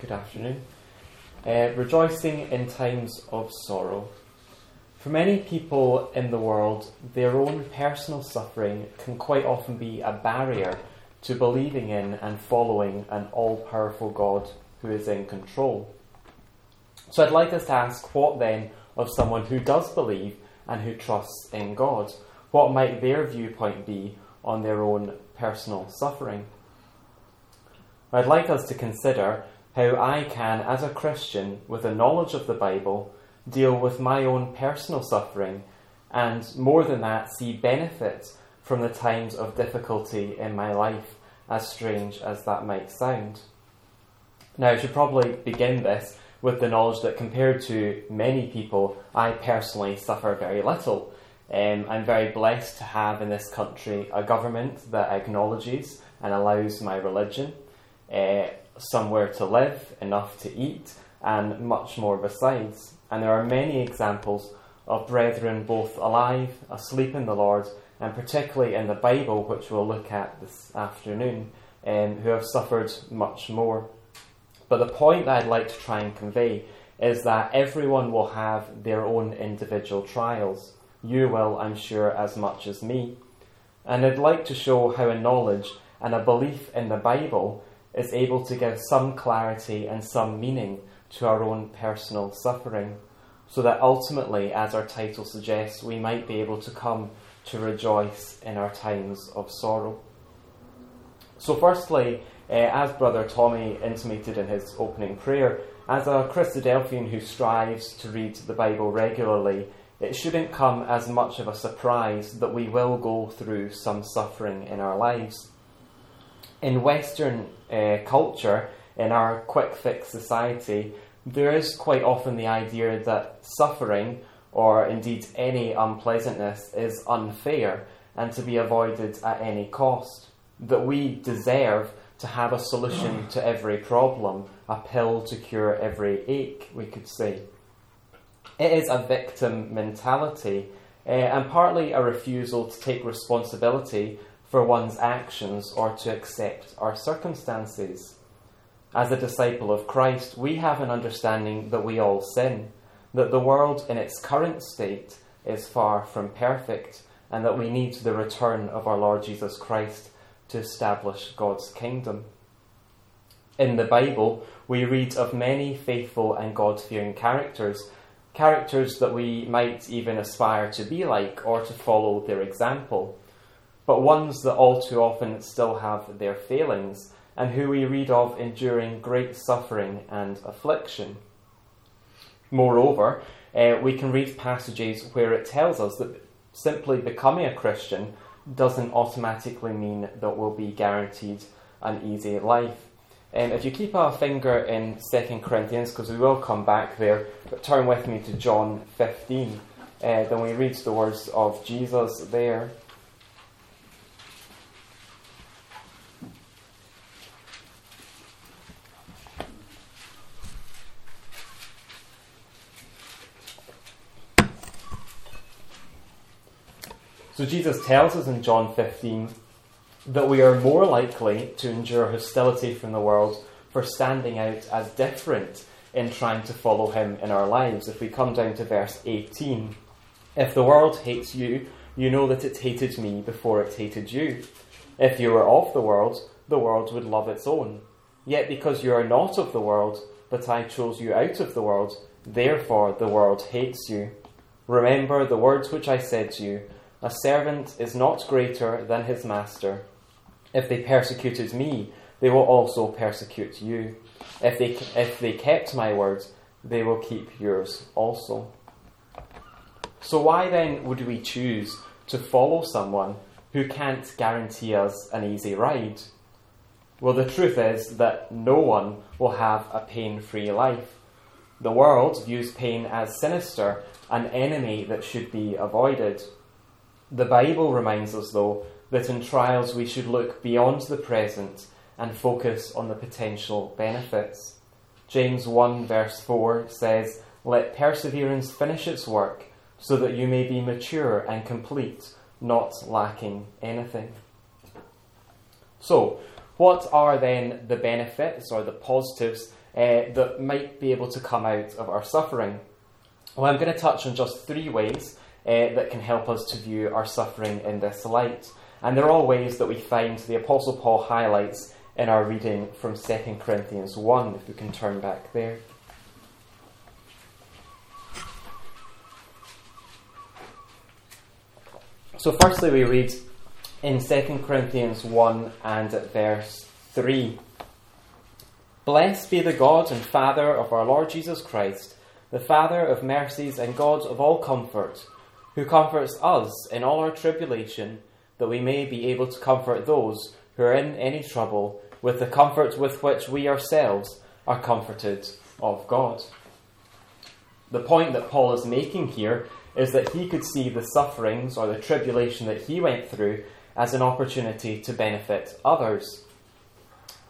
Good afternoon. Rejoicing in times of sorrow. For many people in the world, their own personal suffering can quite often be a barrier to believing in and following an all-powerful God who is in control. So I'd like us to ask, what then of someone who does believe and who trusts in God? What might their viewpoint be on their own personal suffering? I'd like us to consider how I can, as a Christian with a knowledge of the Bible, deal with my own personal suffering and, more than that, see benefit from the times of difficulty in my life, as strange as that might sound. Now, I should probably begin this with the knowledge that compared to many people, I personally suffer very little. I'm very blessed to have in this country a government that acknowledges and allows my religion, somewhere to live, enough to eat, and much more besides. And there are many examples of brethren both alive, asleep in the Lord, and particularly in the Bible, which we'll look at this afternoon, who have suffered much more. But the point that I'd like to try and convey is that everyone will have their own individual trials. You will, I'm sure, as much as me. And I'd like to show how a knowledge and a belief in the Bible is able to give some clarity and some meaning to our own personal suffering, so that ultimately, as our title suggests, we might be able to come to rejoice in our times of sorrow. So firstly, as Brother Tommy intimated in his opening prayer, as a Christadelphian who strives to read the Bible regularly, it shouldn't come as much of a surprise that we will go through some suffering in our lives. In Western culture, in our quick fix society, there is quite often the idea that suffering, or indeed any unpleasantness, is unfair and to be avoided at any cost. That we deserve to have a solution to every problem, a pill to cure every ache, we could say. It is a victim mentality, and partly a refusal to take responsibility for one's actions or to accept our circumstances. As a disciple of Christ, we have an understanding that we all sin, that the world in its current state is far from perfect, and that we need the return of our Lord Jesus Christ to establish God's kingdom. In the Bible, we read of many faithful and God-fearing characters that we might even aspire to be like or to follow their example, but ones that all too often still have their failings, and who we read of enduring great suffering and affliction. Moreover, we can read passages where it tells us that simply becoming a Christian doesn't automatically mean that we'll be guaranteed an easy life. If you keep our finger in 2 Corinthians, because we will come back there, but turn with me to John 15, then we read the words of Jesus there. So Jesus tells us in John 15 that we are more likely to endure hostility from the world for standing out as different in trying to follow him in our lives. If we come down to verse 18, if the world hates you, you know that it hated me before it hated you. If you were of the world would love its own. Yet because you are not of the world, but I chose you out of the world, therefore the world hates you. Remember the words which I said to you, a servant is not greater than his master. If they persecuted me, they will also persecute you. If they kept my words, they will keep yours also. So why then would we choose to follow someone who can't guarantee us an easy ride? Well, the truth is that no one will have a pain-free life. The world views pain as sinister, an enemy that should be avoided. The Bible reminds us, though, that in trials we should look beyond the present and focus on the potential benefits. James 1 verse 4 says, "Let perseverance finish its work, so that you may be mature and complete, not lacking anything." So, What are then the benefits or the positives that might be able to come out of our suffering? Well, I'm going to touch on just three ways that can help us to view our suffering in this light. And they're all ways that we find the Apostle Paul highlights in our reading from 2 Corinthians 1, if we can turn back there. So firstly we read in 2 Corinthians 1 and at verse 3. Blessed be the God and Father of our Lord Jesus Christ, the Father of mercies and God of all comfort, who comforts us in all our tribulation, that we may be able to comfort those who are in any trouble with the comfort with which we ourselves are comforted of God. The point that Paul is making here is that he could see the sufferings or the tribulation that he went through as an opportunity to benefit others.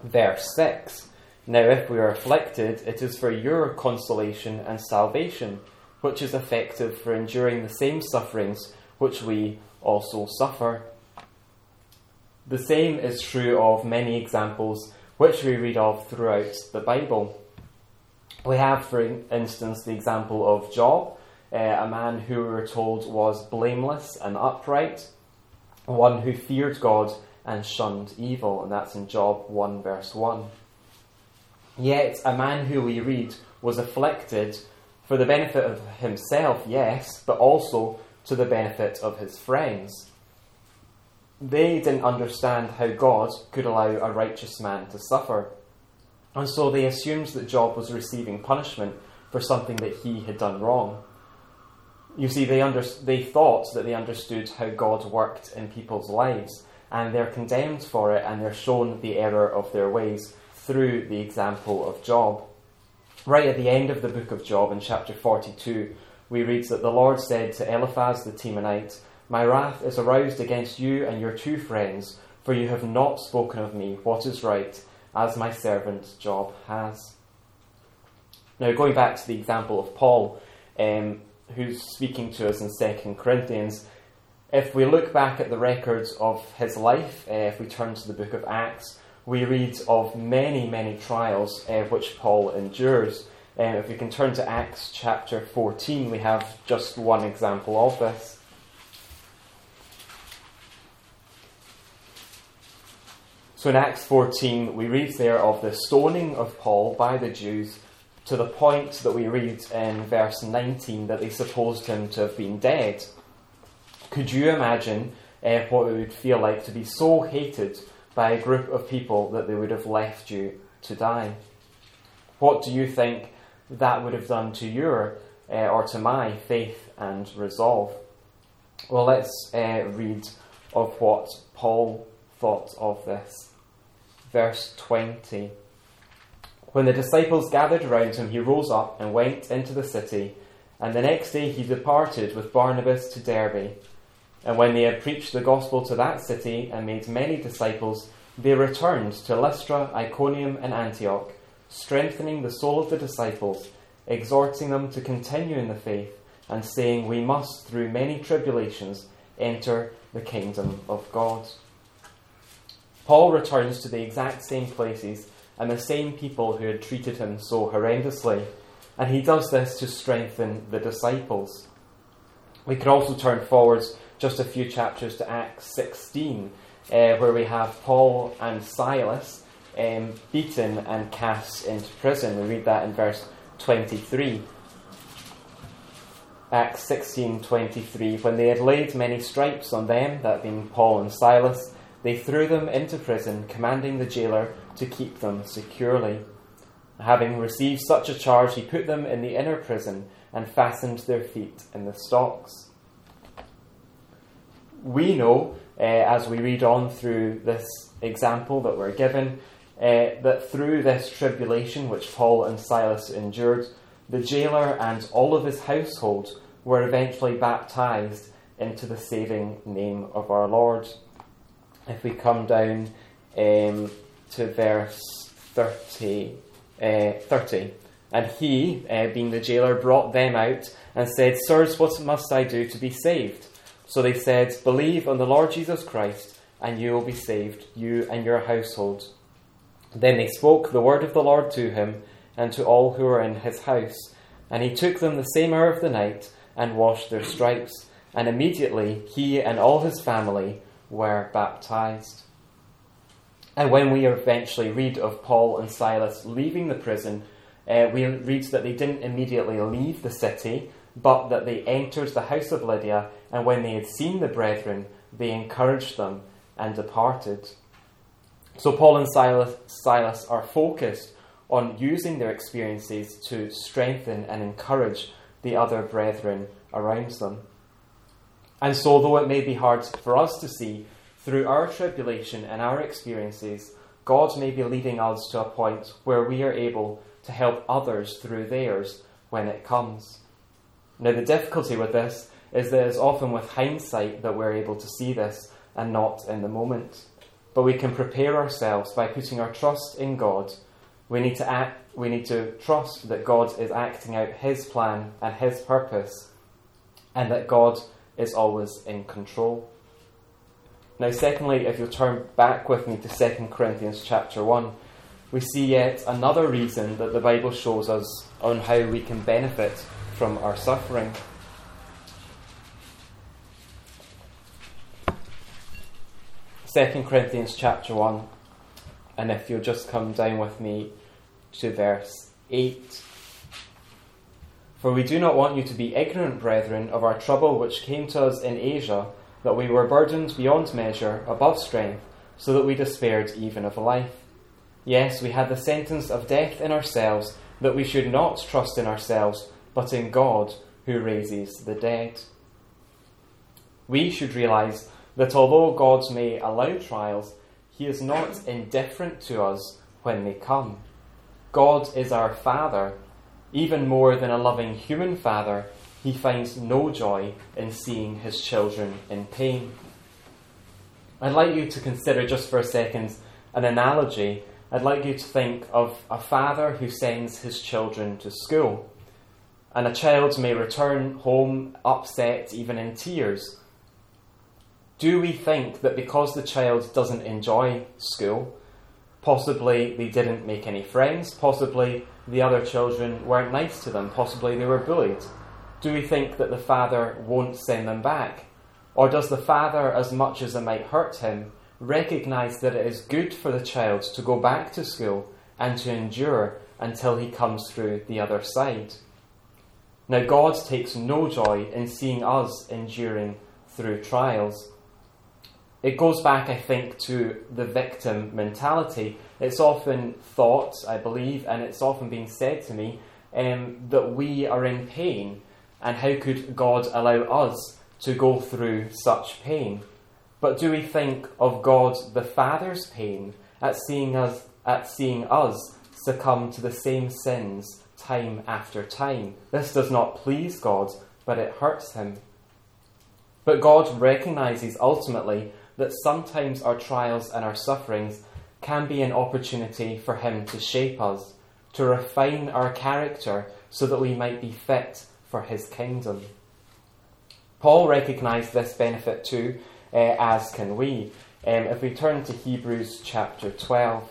Verse 6. Now if we are afflicted, it is for your consolation and salvation, which is effective for enduring the same sufferings which we also suffer. The same is true of many examples which we read of throughout the Bible. We have, for instance, the example of Job, a man who we were told was blameless and upright, one who feared God and shunned evil, and that's in Job 1 verse 1. Yet a man who we read was afflicted for the benefit of himself, yes, but also to the benefit of his friends. They didn't understand how God could allow a righteous man to suffer, and so they assumed that Job was receiving punishment for something that he had done wrong. You see, they thought that they understood how God worked in people's lives, and they're condemned for it, and they're shown the error of their ways through the example of Job. Right at the end of the book of Job, in chapter 42, we read that the Lord said to Eliphaz the Temanite, "My wrath is aroused against you and your two friends, for you have not spoken of me what is right, as my servant Job has." Now, going back to the example of Paul, who's speaking to us in 2 Corinthians, if we look back at the records of his life, if we turn to the book of Acts, we read of many, many trials which Paul endures. If we can turn to Acts chapter 14, we have just one example of this. So in Acts 14, we read there of the stoning of Paul by the Jews, to the point that we read in verse 19 that they supposed him to have been dead. Could you imagine what it would feel like to be so hated by a group of people that they would have left you to die? What do you think that would have done to your or to my faith and resolve? Well, let's read of what Paul thought of this. Verse 20. When the disciples gathered around him, he rose up and went into the city, and the next day he departed with Barnabas to Derbe. And when they had preached the gospel to that city and made many disciples, they returned to Lystra, Iconium, and Antioch, strengthening the soul of the disciples, exhorting them to continue in the faith, and saying, "We must, through many tribulations, enter the kingdom of God." Paul returns to the exact same places and the same people who had treated him so horrendously, and he does this to strengthen the disciples. We could also turn forwards just a few chapters to Acts 16, where we have Paul and Silas beaten and cast into prison. We read that in verse 23. Acts 16:23. When they had laid many stripes on them, that being Paul and Silas, they threw them into prison, commanding the jailer to keep them securely. Having received such a charge, he put them in the inner prison and fastened their feet in the stocks. We know, as we read on through this example that we're given, that through this tribulation which Paul and Silas endured, the jailer and all of his household were eventually baptized into the saving name of our Lord. If we come down to verse 30. And he, being the jailer, brought them out and said, "Sirs, what must I do to be saved?" So they said, "Believe on the Lord Jesus Christ, and you will be saved, you and your household." Then they spoke the word of the Lord to him and to all who were in his house. And he took them the same hour of the night and washed their stripes. And immediately he and all his family were baptized. And when we eventually read of Paul and Silas leaving the prison, we read that they didn't immediately leave the city, but that they entered the house of Lydia, and when they had seen the brethren, they encouraged them and departed. So Paul and Silas are focused on using their experiences to strengthen and encourage the other brethren around them. And so, though it may be hard for us to see, through our tribulation and our experiences, God may be leading us to a point where we are able to help others through theirs when it comes. Now, the difficulty with this is that it's often with hindsight that we're able to see this and not in the moment. But we can prepare ourselves by putting our trust in God. We need to trust that God is acting out his plan and his purpose, and that God is always in control. Now, secondly, if you'll turn back with me to 2 Corinthians chapter 1, we see yet another reason that the Bible shows us on how we can benefit from our suffering. Second Corinthians chapter 1, and if you'll just come down with me to verse 8. For we do not want you to be ignorant, brethren, of our trouble which came to us in Asia, that we were burdened beyond measure, above strength, so that we despaired even of life. Yes, we had the sentence of death in ourselves, that we should not trust in ourselves, but in God, who raises the dead. We should realize that although God may allow trials, he is not indifferent to us when they come. God is our Father. Even more than a loving human father, he finds no joy in seeing his children in pain. I'd like you to consider just for a second an analogy. I'd like you to think of a father who sends his children to school, and a child may return home upset, even in tears. Do we think that because the child doesn't enjoy school, possibly they didn't make any friends, possibly the other children weren't nice to them, possibly they were bullied, do we think that the father won't send them back? Or does the father, as much as it might hurt him, recognise that it is good for the child to go back to school and to endure until he comes through the other side? Now, God takes no joy in seeing us enduring through trials. It goes back, I think, to the victim mentality. It's often thought, I believe, and it's often been said to me, that we are in pain, and how could God allow us to go through such pain? But do we think of God the Father's pain at seeing us succumb to the same sins time after time? This does not please God, but it hurts him. But God recognises ultimately that sometimes our trials and our sufferings can be an opportunity for him to shape us, to refine our character so that we might be fit for his kingdom. Paul recognised this benefit too, as can we. If we turn to Hebrews chapter 12.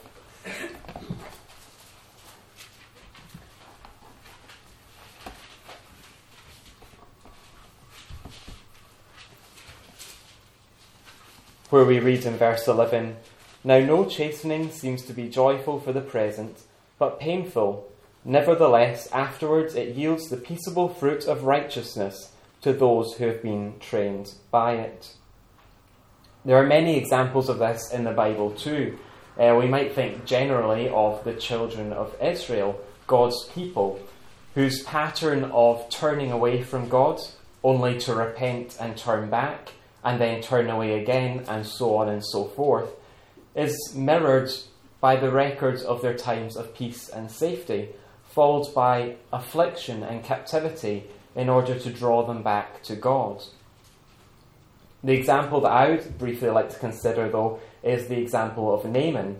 Where we read in verse 11, "Now no chastening seems to be joyful for the present, but painful. Nevertheless, afterwards it yields the peaceable fruit of righteousness to those who have been trained by it." There are many examples of this in the Bible too. We might think generally of the children of Israel, God's people, whose pattern of turning away from God, only to repent and turn back, and then turn away again, and so on and so forth, is mirrored by the records of their times of peace and safety, followed by affliction and captivity in order to draw them back to God. The example that I would briefly like to consider, though, is the example of Naaman,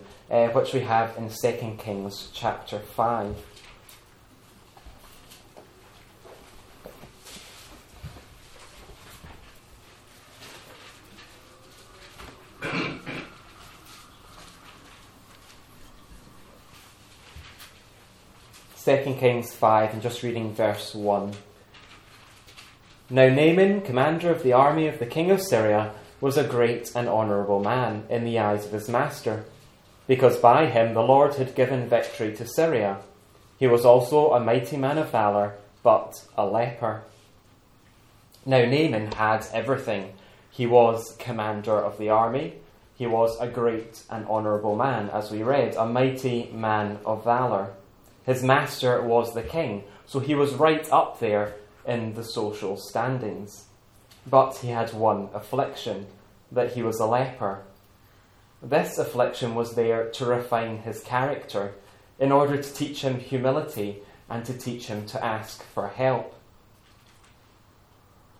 which we have in 2 Kings chapter 5. 2 Kings 5, and just reading verse 1. Now Naaman, commander of the army of the king of Syria, was a great and honourable man in the eyes of his master, because by him the Lord had given victory to Syria. He was also a mighty man of valour, but a leper. Now Naaman had everything. He was commander of the army. He was a great and honourable man, as we read, a mighty man of valour. His master was the king, so he was right up there in the social standings. But he had one affliction, that he was a leper. This affliction was there to refine his character, in order to teach him humility and to teach him to ask for help.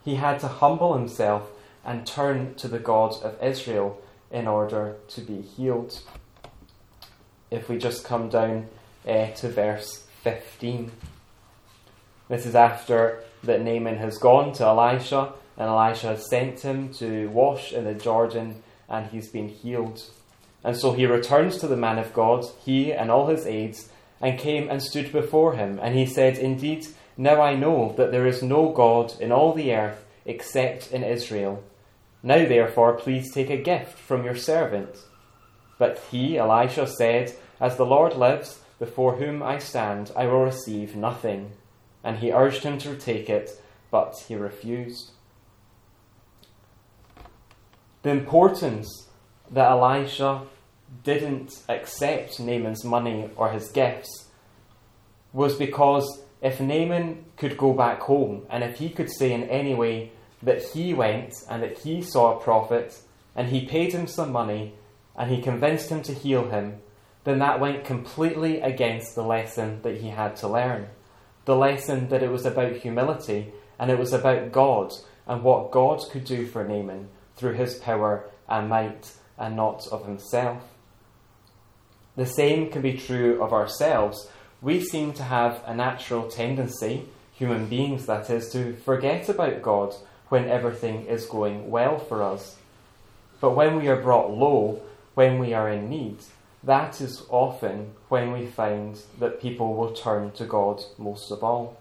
He had to humble himself and turn to the God of Israel in order to be healed. If we just come down to verse 15. This is after that Naaman has gone to Elisha, and Elisha has sent him to wash in the Jordan, and he's been healed. And so he returns to the man of God, he and all his aides, and came and stood before him. And he said, "Indeed, now I know that there is no God in all the earth except in Israel. Now therefore please take a gift from your servant." But he, Elisha, said, "As the Lord lives, before whom I stand, I will receive nothing." And he urged him to take it, but he refused. The importance that Elisha didn't accept Naaman's money or his gifts was because if Naaman could go back home, and if he could say in any way that he went and that he saw a prophet and he paid him some money and he convinced him to heal him, then that went completely against the lesson that he had to learn. The lesson that it was about humility and it was about God and what God could do for Naaman through his power and might, and not of himself. The same can be true of ourselves. We seem to have a natural tendency, human beings that is, to forget about God when everything is going well for us. But when we are brought low, when we are in need, that is often when we find that people will turn to God most of all.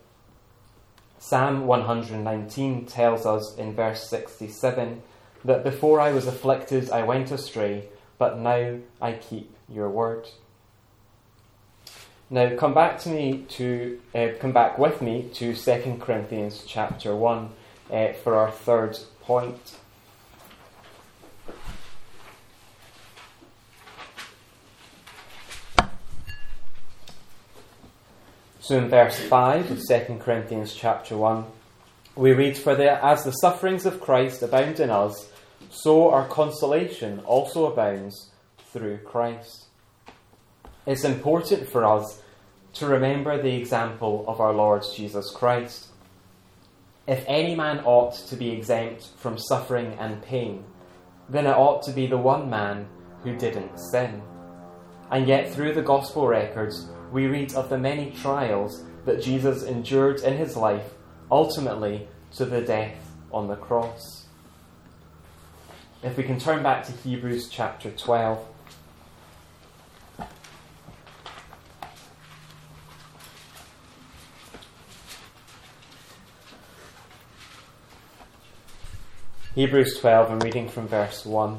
Psalm 119 tells us in verse 67, that before I was afflicted, I went astray, but now I keep your word. Now come back with me to 2 Corinthians chapter 1 for our third point. So in verse 5 of 2 Corinthians chapter 1, we read, "As the sufferings of Christ abound in us, so our consolation also abounds through Christ." It's important for us to remember the example of our Lord Jesus Christ. If any man ought to be exempt from suffering and pain, then it ought to be the one man who didn't sin. And yet through the gospel records, we read of the many trials that Jesus endured in his life, ultimately to the death on the cross. If we can turn back to Hebrews chapter 12. Hebrews 12, I'm reading from verse 1.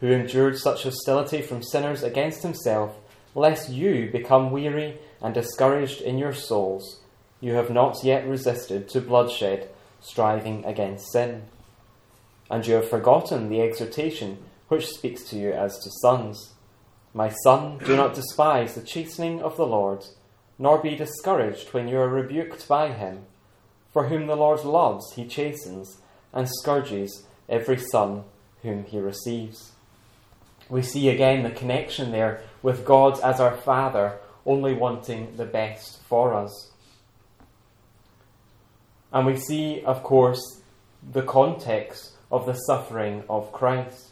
who endured such hostility from sinners against himself, lest you become weary and discouraged in your souls. You have not yet resisted to bloodshed, striving against sin. And you have forgotten the exhortation which speaks to you as to sons. My son, do not despise the chastening of the Lord, nor be discouraged when you are rebuked by him. For whom the Lord loves, he chastens, and scourges every son whom he receives." We see again the connection there with God as our Father, only wanting the best for us. And we see, of course, the context of the suffering of Christ.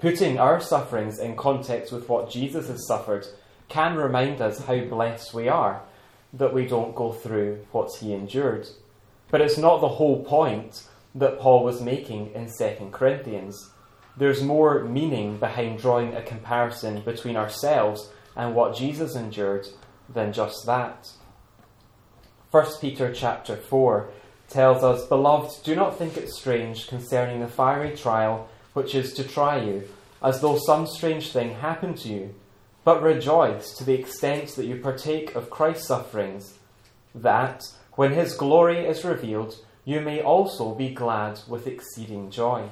Putting our sufferings in context with what Jesus has suffered can remind us how blessed we are that we don't go through what he endured. But it's not the whole point that Paul was making in 2 Corinthians. There's more meaning behind drawing a comparison between ourselves and what Jesus endured than just that. 1 Peter chapter 4 tells us, "Beloved, do not think it strange concerning the fiery trial which is to try you, as though some strange thing happened to you, but rejoice to the extent that you partake of Christ's sufferings, that, when his glory is revealed, you may also be glad with exceeding joy."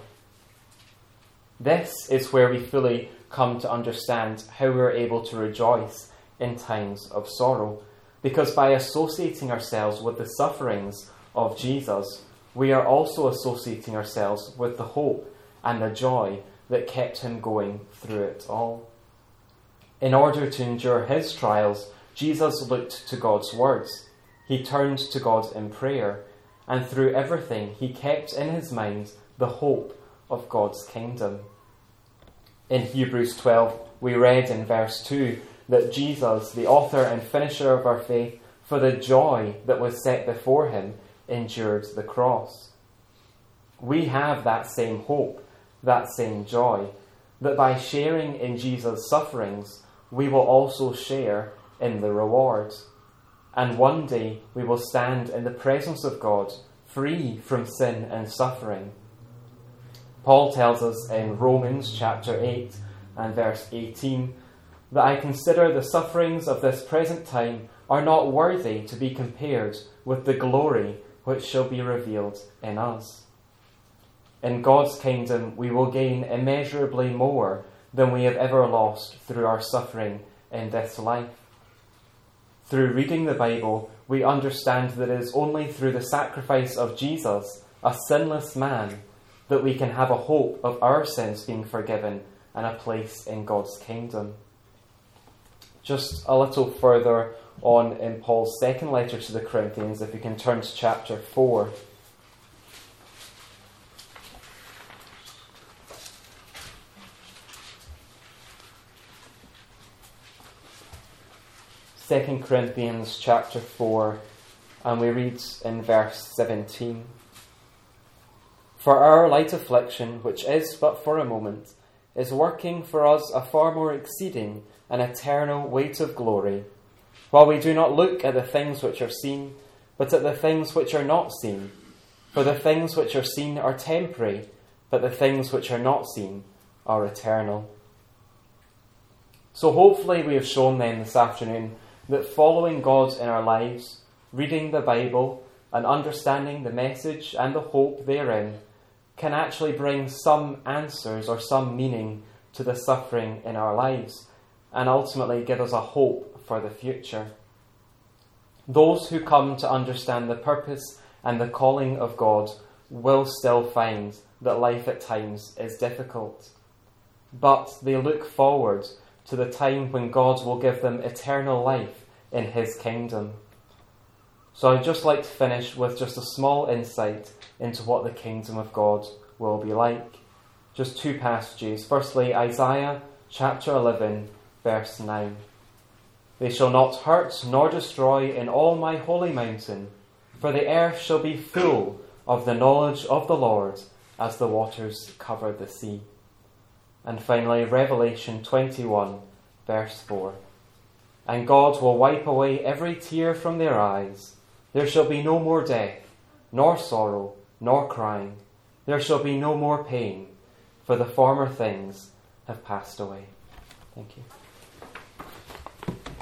This is where we fully come to understand how we are able to rejoice in times of sorrow, because by associating ourselves with the sufferings of Jesus, we are also associating ourselves with the hope and the joy that kept him going through it all. In order to endure his trials, Jesus looked to God's words. He turned to God in prayer, and through everything he kept in his mind the hope of God's kingdom. In Hebrews 12, we read in verse 2 that Jesus, the author and finisher of our faith, for the joy that was set before him, endured the cross. We have that same hope, that same joy, that by sharing in Jesus' sufferings, we will also share in the reward. And one day we will stand in the presence of God, free from sin and suffering. Paul tells us in Romans chapter 8 and verse 18 that "I consider the sufferings of this present time are not worthy to be compared with the glory which shall be revealed in us." In God's kingdom, we will gain immeasurably more than we have ever lost through our suffering in this life. Through reading the Bible, we understand that it is only through the sacrifice of Jesus, a sinless man, that we can have a hope of our sins being forgiven and a place in God's kingdom. Just a little further on in Paul's second letter to the Corinthians, if we can turn to chapter 4. Second Corinthians chapter 4, and we read in verse 17. "For our light affliction, which is but for a moment, is working for us a far more exceeding and eternal weight of glory, while we do not look at the things which are seen, but at the things which are not seen. For the things which are seen are temporary, but the things which are not seen are eternal." So hopefully we have shown then this afternoon that following God in our lives, reading the Bible, and understanding the message and the hope therein can actually bring some answers or some meaning to the suffering in our lives and ultimately give us a hope for the future. Those who come to understand the purpose and the calling of God will still find that life at times is difficult, but they look forward to the time when God will give them eternal life in his kingdom. So I'd just like to finish with just a small insight into what the kingdom of God will be like. Just two passages. Firstly, Isaiah chapter 11, verse 9. "They shall not hurt nor destroy in all my holy mountain, for the earth shall be full of the knowledge of the Lord as the waters cover the sea." And finally, Revelation 21, verse 4. "And God will wipe away every tear from their eyes. There shall be no more death, nor sorrow, nor crying. There shall be no more pain, for the former things have passed away." Thank you.